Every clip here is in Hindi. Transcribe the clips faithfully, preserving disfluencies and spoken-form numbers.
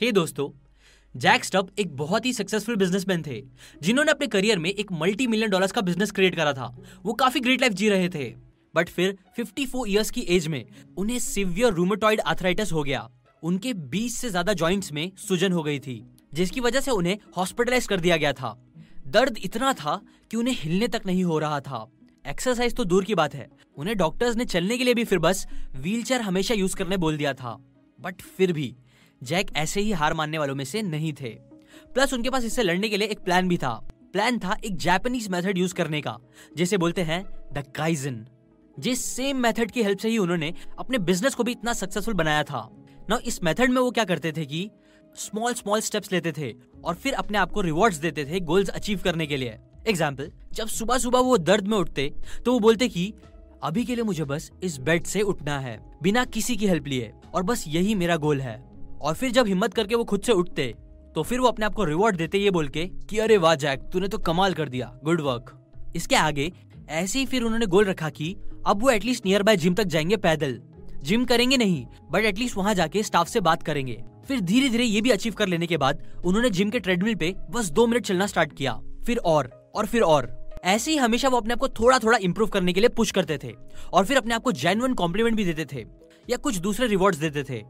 हे दोस्तों, जैक स्टब एक बहुत ही सक्सेसफुल बिजनेसमैन थे जिन्होंने अपने करियर में एक मल्टी मिलियन डॉलर्स का बिजनेस क्रिएट करा था। वो काफी ग्रेट लाइफ जी रहे थे, बट फिर चौवन इयर्स की एज में उन्हें सिवियर रूमेटॉइड आर्थराइटिस हो गया। उनके बीस से ज्यादा जॉइंट्स में सूजन हो गई थी, जिसकी वजह से उन्हें हॉस्पिटलाइज कर दिया गया था। दर्द इतना था कि उन्हें हिलने तक नहीं हो रहा था। एक्सरसाइज तो दूर की बात है, उन्हें डॉक्टर्स ने चलने के लिए भी फिर बस व्हीलचेयर हमेशा यूज करने बोल दिया था। बट फिर भी जैक ऐसे ही हार मानने वालों में से नहीं थे। प्लस उनके पास इससे लड़ने के लिए एक प्लान भी था। प्लान था एक जापानीज मेथड यूज करने का, जिसे बोलते हैं द काइजन। जिस सेम मेथड की हेल्प से ही उन्होंने अपने बिजनेस को भी इतना सक्सेसफुल बनाया था। ना इस मेथड में वो क्या करते थे कि स्मॉल स्मॉल स्टेप्स लेते थे और फिर अपने आप को रिवॉर्ड्स देते थे गोल्स अचीव करने के लिए। एग्जाम्पल, जब सुबह सुबह वो दर्द में उठते तो वो बोलते कि अभी के लिए मुझे बस इस बेड से उठना है बिना किसी की हेल्प लिए, और बस यही मेरा गोल है। और फिर जब हिम्मत करके वो खुद से उठते तो फिर वो अपने आप को रिवॉर्ड देते ये बोल के कि अरे वाह जैक, तूने तो कमाल कर दिया, गुड वर्क। इसके आगे ऐसे ही फिर उन्होंने गोल रखा कि अब वो एटलीस्ट नियर बाय जिम तक जाएंगे पैदल। जिम करेंगे नहीं, बट एटलीस्ट वहाँ जाके स्टाफ से बात करेंगे। फिर धीरे धीरे ये भी अचीव कर लेने के बाद उन्होंने जिम के ट्रेडमिल पे बस दो मिनट चलना स्टार्ट किया, फिर और और फिर और। ऐसे ही हमेशा वो अपने आप को थोड़ा थोड़ा इम्प्रूव करने के लिए पुश करते थे और फिर अपने आप को जेन्युइन कॉम्प्लीमेंट भी देते थे या कुछ दूसरे रिवॉर्ड्स देते थे,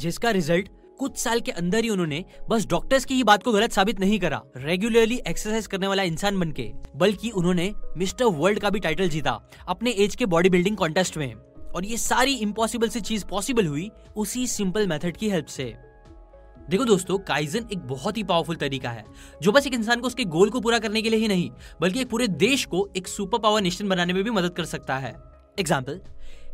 जिसका रिजल्ट कुछ साल के अंदर ही उन्होंने बस डॉक्टर्स की ही बात को गलत साबित नहीं करा रेगुलरली एक्सरसाइज करने वाला इंसान बनके, बल्कि उन्होंने मिस्टर वर्ल्ड का भी टाइटल जीता अपने एज के बॉडी बिल्डिंग कॉन्टेस्ट में। और ये सारी इम्पॉसिबल सी चीज पॉसिबल हुई उसी सिंपल मेथड की हेल्प से। देखो दोस्तों, काइजन एक बहुत ही पावरफुल तरीका है जो बस एक इंसान को उसके गोल को पूरा करने के लिए ही नहीं, बल्कि एक पूरे देश को एक सुपर पावर नेशन बनाने में भी मदद कर सकता है। एग्जाम्पल,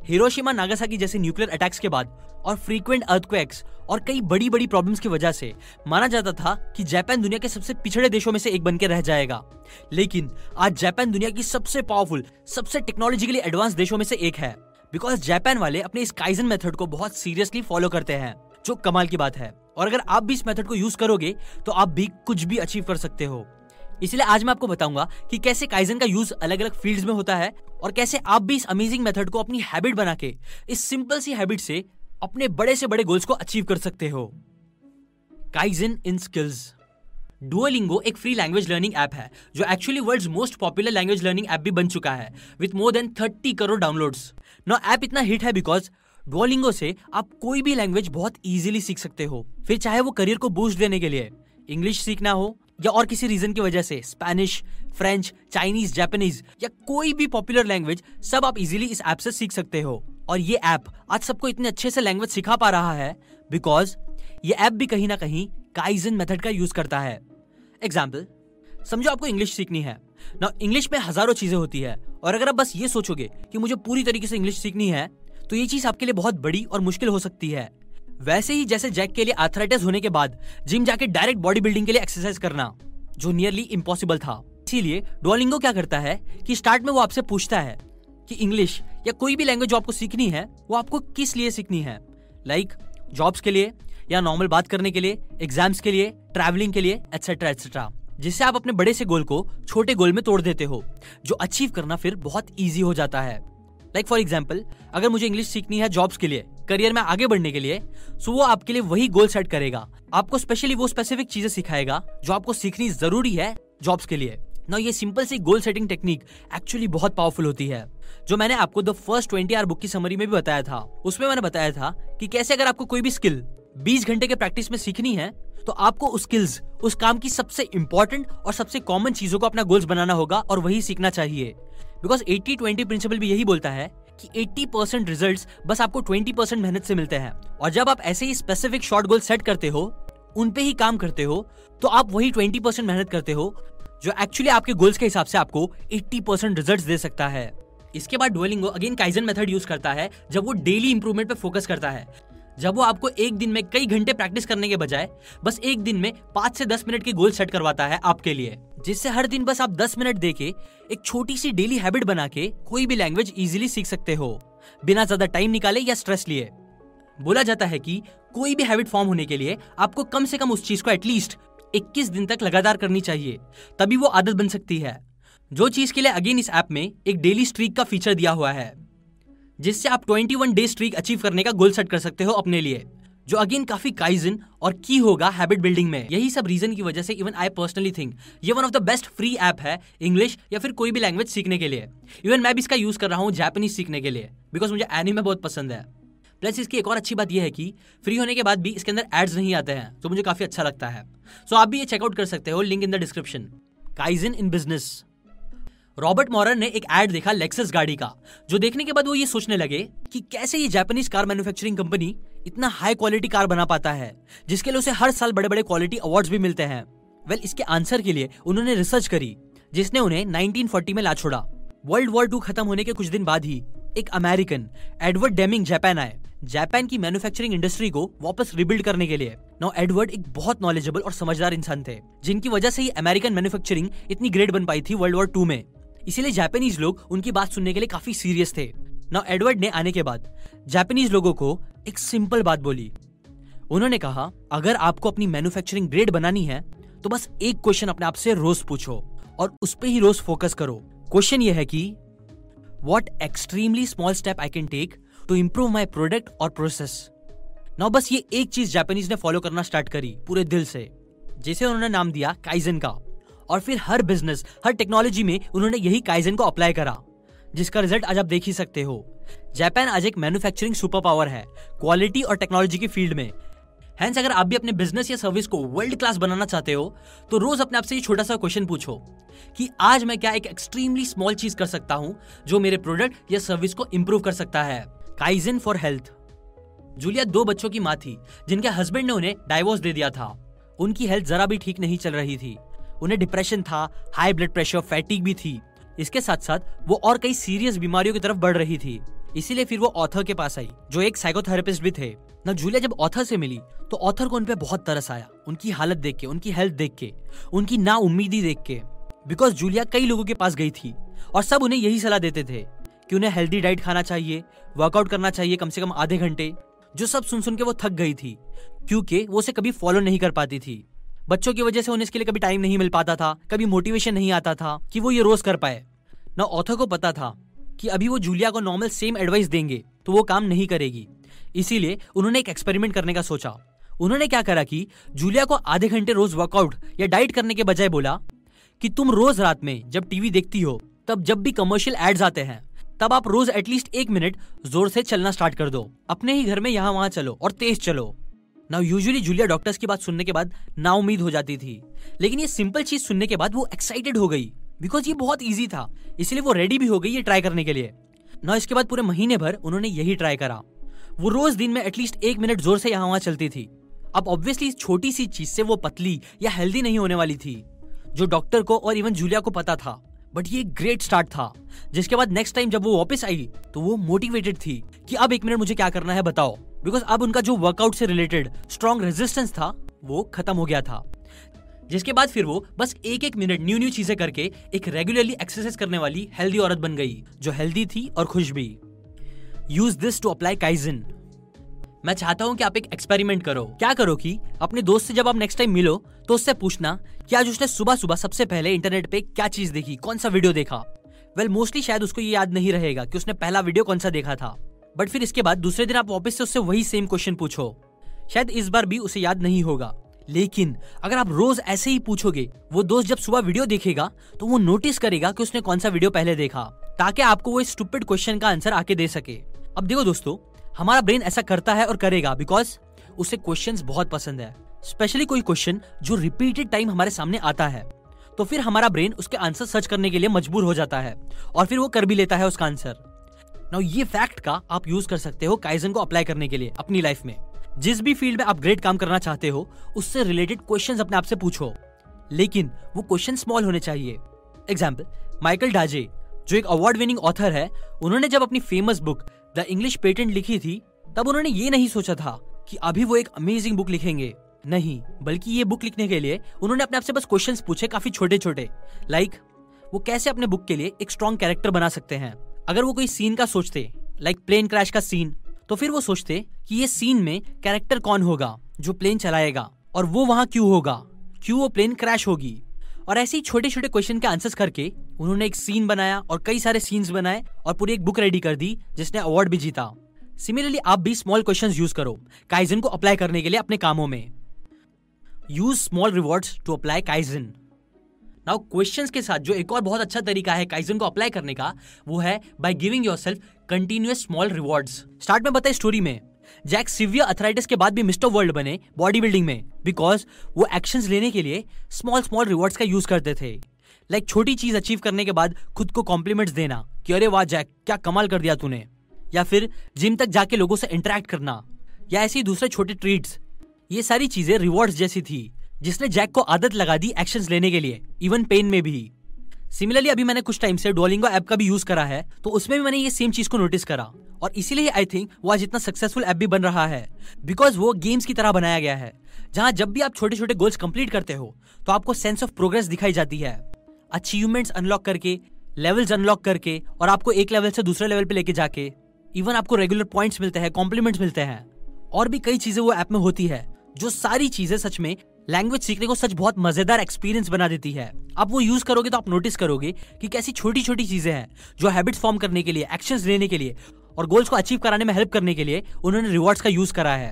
हिरोशिमा नागासाकी जैसे न्यूक्लियर अटैक्स के बाद और फ्रीक्वेंट अर्थक्वेक्स और कई बड़ी बड़ी प्रॉब्लम्स की वजह से माना जाता था कि जापान दुनिया के सबसे पिछड़े देशों में से एक बनकर रह जाएगा, लेकिन आज जापान दुनिया की सबसे पावरफुल, सबसे टेक्नोलॉजिकली एडवांस देशों में से एक है, बिकॉज जापान वाले अपने इस काइजन मेथड को बहुत सीरियसली फॉलो करते हैं, जो कमाल की बात है। और अगर आप भी इस मेथड को यूज करोगे तो आप भी कुछ भी अचीव कर सकते हो। इसलिए आज मैं आपको बताऊंगा कि कैसे काइजन का यूज अलग अलग फील्ड्स में होता है और कैसे आप भी इस अमेजिंग मेथड को अपनी हैबिट बना के, इस सिंपल सी हैबिट से अपने बड़े से बड़े गोल्स को अचीव कर सकते हो। Kaizen in skills. डुओलिंगो एक फ्री लैंग्वेज लर्निंग ऐप है जो actually world's most popular language learning app भी बन चुका है with more than thirty crore downloads. Now app इतना हिट है बिकॉज डुओलिंगो से आप कोई भी लैंग्वेज बहुत इजीली सीख सकते हो, फिर चाहे वो करियर को बूस्ट देने के लिए इंग्लिश सीखना हो या और किसी रीजन की वजह से स्पेनिश, फ्रेंच, चाइनीज, जापानीज या कोई भी पॉपुलर लैंग्वेज, सब आप इजीली इस ऐप से सीख सकते हो। और ये ऐप आज सबको इतने अच्छे से लैंग्वेज सिखा पा रहा है बिकॉज ये ऐप भी कहीं ना कहीं काइजन मेथड का यूज करता है। एग्जाम्पल, समझो आपको इंग्लिश सीखनी है ना, इंग्लिश में हजारों चीजें होती है और अगर आप बस ये सोचोगे कि मुझे पूरी तरीके से इंग्लिश सीखनी है तो ये चीज आपके लिए बहुत बड़ी और मुश्किल हो सकती है। वैसे ही जैसे जैक के लिए आर्थराइटिस होने के बाद जिम जाके डायरेक्ट बॉडी बिल्डिंग के लिए एक्सरसाइज करना जो नियरली इम्पॉसिबल था, इसीलिए डुओलिंगो क्या करता है कि स्टार्ट में वो आपसे पूछता है कि इंग्लिश या कोई भी लैंग्वेज जो आपको सीखनी है वो आपको किस लिए सीखनी है, लाइक जॉब्स के लिए या नॉर्मल बात करने के लिए, एग्जाम्स के लिए, ट्रैवलिंग के लिए, एटसेट्रा एटसेट्रा, जिससे आप अपने बड़े से गोल को छोटे गोल में तोड़ देते हो जो अचीव करना फिर बहुत ईजी हो जाता है। लाइक फॉर एग्जाम्पल, अगर मुझे इंग्लिश सीखनी है जॉब्स के लिए, करियर में आगे बढ़ने के लिए, सो वो आपके लिए वही गोल सेट करेगा, आपको स्पेशली वो स्पेसिफिक चीजें सिखाएगा जो आपको सीखनी जरूरी है जॉब्स के लिए। नाउ ये सिंपल सी गोल सेटिंग टेक्निक एक्चुअली बहुत पावरफुल होती है, जो मैंने आपको the first twenty hour book की समरी में भी बताया था। उसमें मैंने बताया था कि कैसे अगर आपको कोई भी स्किल बीस घंटे के प्रैक्टिस में सीखनी है तो आपको उस स्किल्स, उस काम की सबसे इंपॉर्टेंट और सबसे कॉमन चीजों को अपना गोल्स बनाना होगा और वही सीखना चाहिए, बिकॉज एटी ट्वेंटी प्रिंसिपल भी यही बोलता है कि एटी परसेंट रिजल्ट्स बस आपको ट्वेंटी परसेंट मेहनत से मिलते हैं। और जब आप ऐसे ही स्पेसिफिक शॉर्ट गोल सेट करते हो, उन पे ही काम करते हो, तो आप वही ट्वेंटी परसेंट मेहनत करते हो जो एक्चुअली आपके गोल्स के हिसाब से आपको एटी परसेंट रिजल्ट्स दे सकता है। इसके बाद Duolingo again kaizen method use करता है जब वो डेली इंप्रूवमेंट पे फोकस करता है, जब वो आपको एक दिन में कई घंटे प्रैक्टिस करने के बजाय बस एक दिन में पाँच से दस मिनट के गोल सेट करवाता है आपके लिए, जिससे हर दिन बस आप दस मिनट देके एक छोटी सी डेली हैबिट बना के कोई भी लैंग्वेज इजीली सीख सकते हो बिना ज्यादा टाइम निकाले या स्ट्रेस लिए। बोला जाता है कि कोई भी हैबिट फॉर्म होने के लिए आपको कम से कम उस चीज को एटलीस्ट इक्कीस दिन तक लगातार करनी चाहिए, तभी वो आदत बन सकती है, जो चीज के लिए अगेन इस ऐप में एक डेली स्ट्रीक का फीचर दिया हुआ है, जिससे आप इक्कीस डे स्ट्रीक अचीव करने का गोल सेट कर सकते हो अपने लिए। जो अगेन काफी काइजन और की होगा हैबिट बिल्डिंग में। यही सब रीजन की वजह से इवन आई पर्सनली थिंक ये one of the best free app है इंग्लिश या फिर कोई भी लैंग्वेज सीखने के लिए। इवन मैं भी इसका यूज कर रहा हूँ जापानीज सीखने के लिए बिकॉज मुझे एनीमे बहुत पसंद है। प्लस इसकी एक और अच्छी बात यह है कि फ्री होने के बाद भी इसके अंदर एड्स नहीं आते हैं, तो मुझे काफी अच्छा लगता है। सो आप भी ये चेकआउट कर सकते हो, link in the description. Kaizen in business. Robert Mauryan ने एक ऐड देखा लेक्सस गाड़ी का, जो देखने के बाद वो ये सोचने लगे कि कैसे ये जापानीज कार मैन्युफैक्चरिंग कंपनी इतना हाई क्वालिटी कार बना पाता है, जिसके लिए उसे हर साल बड़े बड़े क्वालिटी अवार्ड्स भी मिलते हैं। वेल well, इसके आंसर के लिए उन्होंने रिसर्च करी, जिसने उन्हें नाइनटीन फोर्टी में ला छोड़ा। वर्ल्ड वॉर टू खत्म होने के कुछ दिन बाद ही एक अमेरिकन एडवर्ड डेमिंग जापान आए, जापान की मैन्युफैक्चरिंग इंडस्ट्री को वापस रिबिल्ड करने के लिए। नाउ एडवर्ड एक बहुत नॉलेजेबल और समझदार इंसान थे, जिनकी वजह से ही अमेरिकन मैन्युफैक्चरिंग इतनी ग्रेट बन पाई थी वर्ल्ड वॉर टू में। इसीलिए जापानीज लोग उनकी बात सुनने के लिए काफी सीरियस थे। नाउ एडवर्ड ने आने के बाद जापानीज लोगों को एक सिंपल बात बोली। उन्होंने कहा, अगर आपको अपनी मैन्युफैक्चरिंग ग्रेड बनानी है तो बस एक क्वेश्चन अपने आप से रोज पूछो और उस पे ही रोज फोकस करो। क्वेश्चन ये है कि what extremely small step I can take to improve my product और प्रोसेस। नाउ बस ये एक चीज जापानीज ने फॉलो करना स्टार्ट करी पूरे दिल से, जिसे उन्होंने नाम दिया काइजन का। और फिर हर बिजनेस, हर टेक्नोलॉजी में उन्होंने यही काइजन को अप्लाई करा, जिसका रिजल्ट आज आप देख ही सकते हो। जापान आज एक मैन्युफैक्चरिंग सुपर पावर है क्वालिटी और टेक्नोलॉजी की फील्ड में। हैंस अगर आप भी अपने बिजनेस या सर्विस को वर्ल्ड क्लास बनाना चाहते हो तो रोज अपने आप से ये छोटा सा क्वेश्चन पूछो कि आज मैं क्या एक एक्सट्रीमली स्मॉल चीज कर सकता हूँ जो मेरे प्रोडक्ट या सर्विस को इम्प्रूव कर सकता है। Kaizen for health. जूलिया दो बच्चों की माँ थी जिनके हस्बैंड ने उन्हें डाइवोर्स दे दिया था। उनकी हेल्थ जरा भी ठीक नहीं चल रही थी। उन्हें डिप्रेशन था, हाई ब्लड प्रेशर, फैटीग भी थी। इसके साथ साथ वो और कई सीरियस बीमारियों की तरफ बढ़ रही थी। इसीलिए फिर वो ऑथर के पास आई, जो एक साइकोथेरेपिस्ट भी थे। ना जूलिया जब ऑथर से मिली तो ऑथर को उन पे बहुत तरस आया, उनकी हालत देख के, उनकी हेल्थ देख के, उनकी नाउम्मीदी देख के। बिकॉज जूलिया कई लोगों के पास गई थी और सब उन्हें यही सलाह देते थे कि उन्हें हेल्दी डाइट खाना चाहिए, वर्कआउट करना चाहिए कम से कम आधे घंटे। जो सब सुन सुन के वो थक गई थी, क्योंकि वो उसे कभी फॉलो नहीं कर पाती थी। बच्चों की वजह से उन्हें इसके लिए कभी टाइम नहीं मिल पाता था, कभी मोटिवेशन नहीं आता था कि वो ये रोज कर पाए। ना ऑथर को पता था कि अभी वो जूलिया को नॉर्मल सेम एडवाइस देंगे तो वो काम नहीं करेगी। इसीलिए उन्होंने एक एक्सपेरिमेंट करने का सोचा। उन्होंने क्या करा कि जूलिया को आधे घंटे रोज वर्कआउट या डाइट करने के बजाय बोला कि तुम रोज रात में जब टीवी देखती हो तब जब भी कमर्शियल एड्स आते हैं तब आप रोज एटलीस्ट एक मिनट जोर से चलना स्टार्ट कर दो, अपने ही घर में यहाँ वहाँ चलो और तेज चलो। नाउ यूजुअली जूलिया डॉक्टर्स की बात सुनने के बाद नाउम्मीद हो जाती थी, लेकिन ये सिंपल चीज सुनने के बाद वो एक्साइटेड हो गई बिकॉज ये बहुत इजी था। इसलिए वो रेडी भी हो गई ये ट्राई करने के लिए। नाउ इसके बाद पूरे महीने भर उन्होंने यही ट्राई करा। वो रोज दिन में एटलीस्ट एक मिनट जोर से यहाँ वहाँ चलती थी। अब ऑब्वियसली इस छोटी सी चीज से वो पतली या हेल्दी नहीं होने वाली थी, जो डॉक्टर को और इवन जूलिया को पता था। बट ये ग्रेट स्टार्ट था, जिसके बाद नेक्स्ट टाइम जब वो वापस आई तो वो मोटिवेटेड थी कि अब एक मिनट मुझे क्या करना है बताओ, बिकॉज अब उनका जो वर्कआउट से रिलेटेड स्ट्रॉन्ग रेजिस्टेंस था वो खत्म हो गया था। जिसके बाद फिर वो बस एक एक मिनट न्यू न्यू चीजें करके एक रेगुलरली एक्सरसाइज करने वाली हेल्दी औरत बन गई, जो हेल्दी थी और खुश भी। Use this to apply kaizen. मैं चाहता हूँ कि आप एक एक्सपेरिमेंट करो। क्या करो कि अपने दोस्त से जब आप नेक्स्ट टाइम मिलो तो उससे पूछना कि आज उसने सुबह सुबह सबसे पहले इंटरनेट पे क्या चीज देखी, कौन सा वीडियो देखा। वेल मोस्टली शायद उसको ये याद नहीं रहेगा कि उसने पहला वीडियो कौन सा देखा था, बट फिर इसके बाद दूसरे दिन आप वापस से उससे वही सेम क्वेश्चन पूछो। शायद इस बार भी उसे याद नहीं होगा, लेकिन अगर आप रोज ऐसे ही पूछोगे, वो दोस्त जब सुबह वीडियो देखेगा तो वो नोटिस करेगा कि उसने कौन सा वीडियो पहले देखा, ताकि आपको वो स्टूपिड क्वेश्चन का आंसर आके दे सके। अब देखो दोस्तों, हमारा ब्रेन ऐसा करता है और करेगा बिकॉज उसे क्वेश्चंस बहुत पसंद है, स्पेशली कोई क्वेश्चन जो रिपीटेड टाइम हमारे सामने आता है तो फिर हमारा ब्रेन उसके आंसर सर्च करने के लिए मजबूर हो जाता है और फिर वो कर भी लेता है उसका आंसर। नाउ ये फैक्ट का आप यूज कर सकते हो काइजन को अप्लाई करने के लिए अपनी लाइफ में। जिस भी फील्ड में आप ग्रेट काम करना चाहते हो उससे रिलेटेड क्वेश्चंस अपने आप से पूछो, लेकिन वो क्वेश्चन स्मॉल होने चाहिए। एग्जाम्पल, माइकल डाजे जो एक अवार्ड विनिंग ऑथर है, उन्होंने जब अपनी famous book the English patent लिखी थी तब उन्होंने ये नहीं सोचा था कि अभी वो एक अमेजिंग बुक लिखेंगे। नहीं, बल्कि ये बुक लिखने के लिए उन्होंने अपने आप से बस क्वेश्चंस पूछे, काफी छोटे छोटे, लाइक वो कैसे अपने बुक के लिए एक स्ट्रॉन्ग कैरेक्टर बना सकते हैं। अगर वो कोई सीन का सोचते, लाइक प्लेन क्रैश का सीन, तो फिर वो सोचते कि ये सीन में कैरेक्टर कौन होगा जो प्लेन चलाएगा और वो वहाँ क्यों होगा, क्यों वो प्लेन क्रैश होगी। और ऐसे ही छोटे छोटे क्वेश्चन के आंसर्स करके उन्होंने एक सीन बनाया और कई सारे सीन्स बनाए और पूरी एक बुक रेडी कर दी, जिसने अवार्ड भी जीता। सिमिलरली आप भी स्मॉल क्वेश्चंस यूज करो काइजन को अप्लाई करने के लिए अपने कामों में। Use small rewards to apply kaizen. Now questions के साथ जो एक और बहुत अच्छा तरीका है काइजन को अप्लाई करने का वो है by giving yourself continuous small rewards. Start में बताए स्टोरी में जैक सीवियर अर्थराइटिस के बाद भी मिस्टर वर्ल्ड बने बॉडी बिल्डिंग में बिकॉज वो एक्शंस लेने के लिए स्मॉल स्मॉल रिवॉर्ड्स का यूज करते थे। लाइक like, छोटी चीज अचीव करने के बाद खुद को कॉम्प्लीमेंट्स देना कि अरे वाह जैक क्या कमाल कर दिया तूने, या फिर जिम तक जाके लोगों से इंटरेक्ट करना या ऐसी दूसरे छोटे ट्रीट्स। ये सारी चीजें रिवॉर्ड्स जैसी थी जिसने जैक को आदत लगा दी एक्शंस लेने के लिए इवन पेन में भी। सिमिलरली अभी मैंने कुछ टाइम से डुओलिंगो ऐप का भी यूज करा है तो उसमें भी मैंने ये सेम चीज को नोटिस करा और इसीलिए आई थिंक वो आज इतना सक्सेसफुल ऐप भी बन रहा है बिकॉज वो गेम्स की तरह बनाया गया है जहाँ जब भी आप छोटे छोटे गोल्स कंप्लीट करते हो तो आपको सेंस ऑफ प्रोग्रेस दिखाई जाती है। अचीवमेंट्स अनलॉक करके, लेवल्स अनलॉक करके और आपको एक लेवल से दूसरे लेवल पे लेके जाके इवन आपको रेगुलर पॉइंट्स मिलते हैं, कॉम्प्लीमेंट्स मिलते हैं और भी कई चीजें वो ऐप में होती है जो सारी चीजें सच में लैंग्वेज सीखने को सच बहुत मजेदार एक्सपीरियंस बना देती है। आप वो यूज करोगे तो आप नोटिस करोगे कि कैसी छोटी छोटी चीजें हैं जो हैबिट्स फॉर्म करने के लिए, एक्शंस लेने के लिए और गोल्स को अचीव कराने में हेल्प करने के लिए उन्होंने रिवॉर्ड्स का यूज करा है।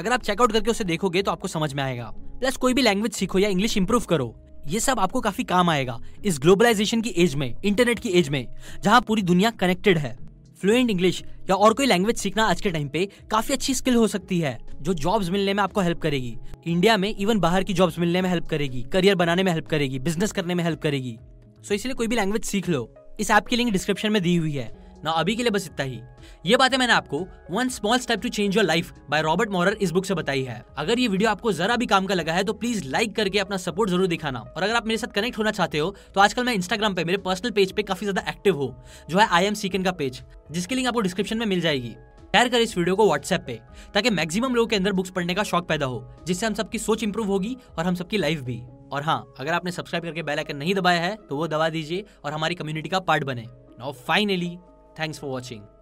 अगर आप चेकआउट करके उसे देखोगे तो आपको समझ में आएगा। प्लस कोई भी लैंग्वेज सीखो या इंग्लिश इंप्रूव करो, ये सब आपको काफी काम आएगा इस ग्लोबलाइजेशन की एज में, इंटरनेट की एज में जहाँ पूरी दुनिया कनेक्टेड है। फ्लुएंट इंग्लिश या और कोई लैंग्वेज सीखना आज के टाइम पे काफी अच्छी स्किल हो सकती है जो जॉब्स मिलने में आपको हेल्प करेगी, इंडिया में इवन बाहर की जॉब्स मिलने में हेल्प करेगी, करियर बनाने में हेल्प करेगी, बिजनेस करने में हेल्प करेगी। सो इसलिए कोई भी लैंग्वेज सीख लो। इस ऐप की लिंक डिस्क्रिप्शन में दी हुई है। ना अभी के लिए बस इतना ही। ये बातें मैंने आपको one small step to change your life by Robert मोरन इस बुक से बताई है। अगर ये वीडियो आपको जरा भी काम का लगा है तो प्लीज लाइक करके अपना सपोर्ट जरूर दिखाना। और अगर आप मेरे साथ कनेक्ट होना चाहते हो तो आजकल मैं इंस्टाग्राम पे मेरे पर्सनल पेज पे काफी ज्यादा एक्टिव हूँ जो है आई एम सीकन का पेज, जिसकी लिंक आपको डिस्क्रिप्शन में मिल जाएगी। शेयर करें इस वीडियो को व्हाट्सएप पे ताकि मैक्सिमम लोगों के अंदर बुक्स पढ़ने का शौक पैदा हो जिससे हम सबकी सोच इंप्रूव होगी और हम सबकी लाइफ भी। और हाँ, अगर आपने सब्सक्राइब करके बेल आइकन नहीं दबाया है तो वो दबा दीजिए और हमारी कम्युनिटी का पार्ट बने। Now finally, thanks for watching.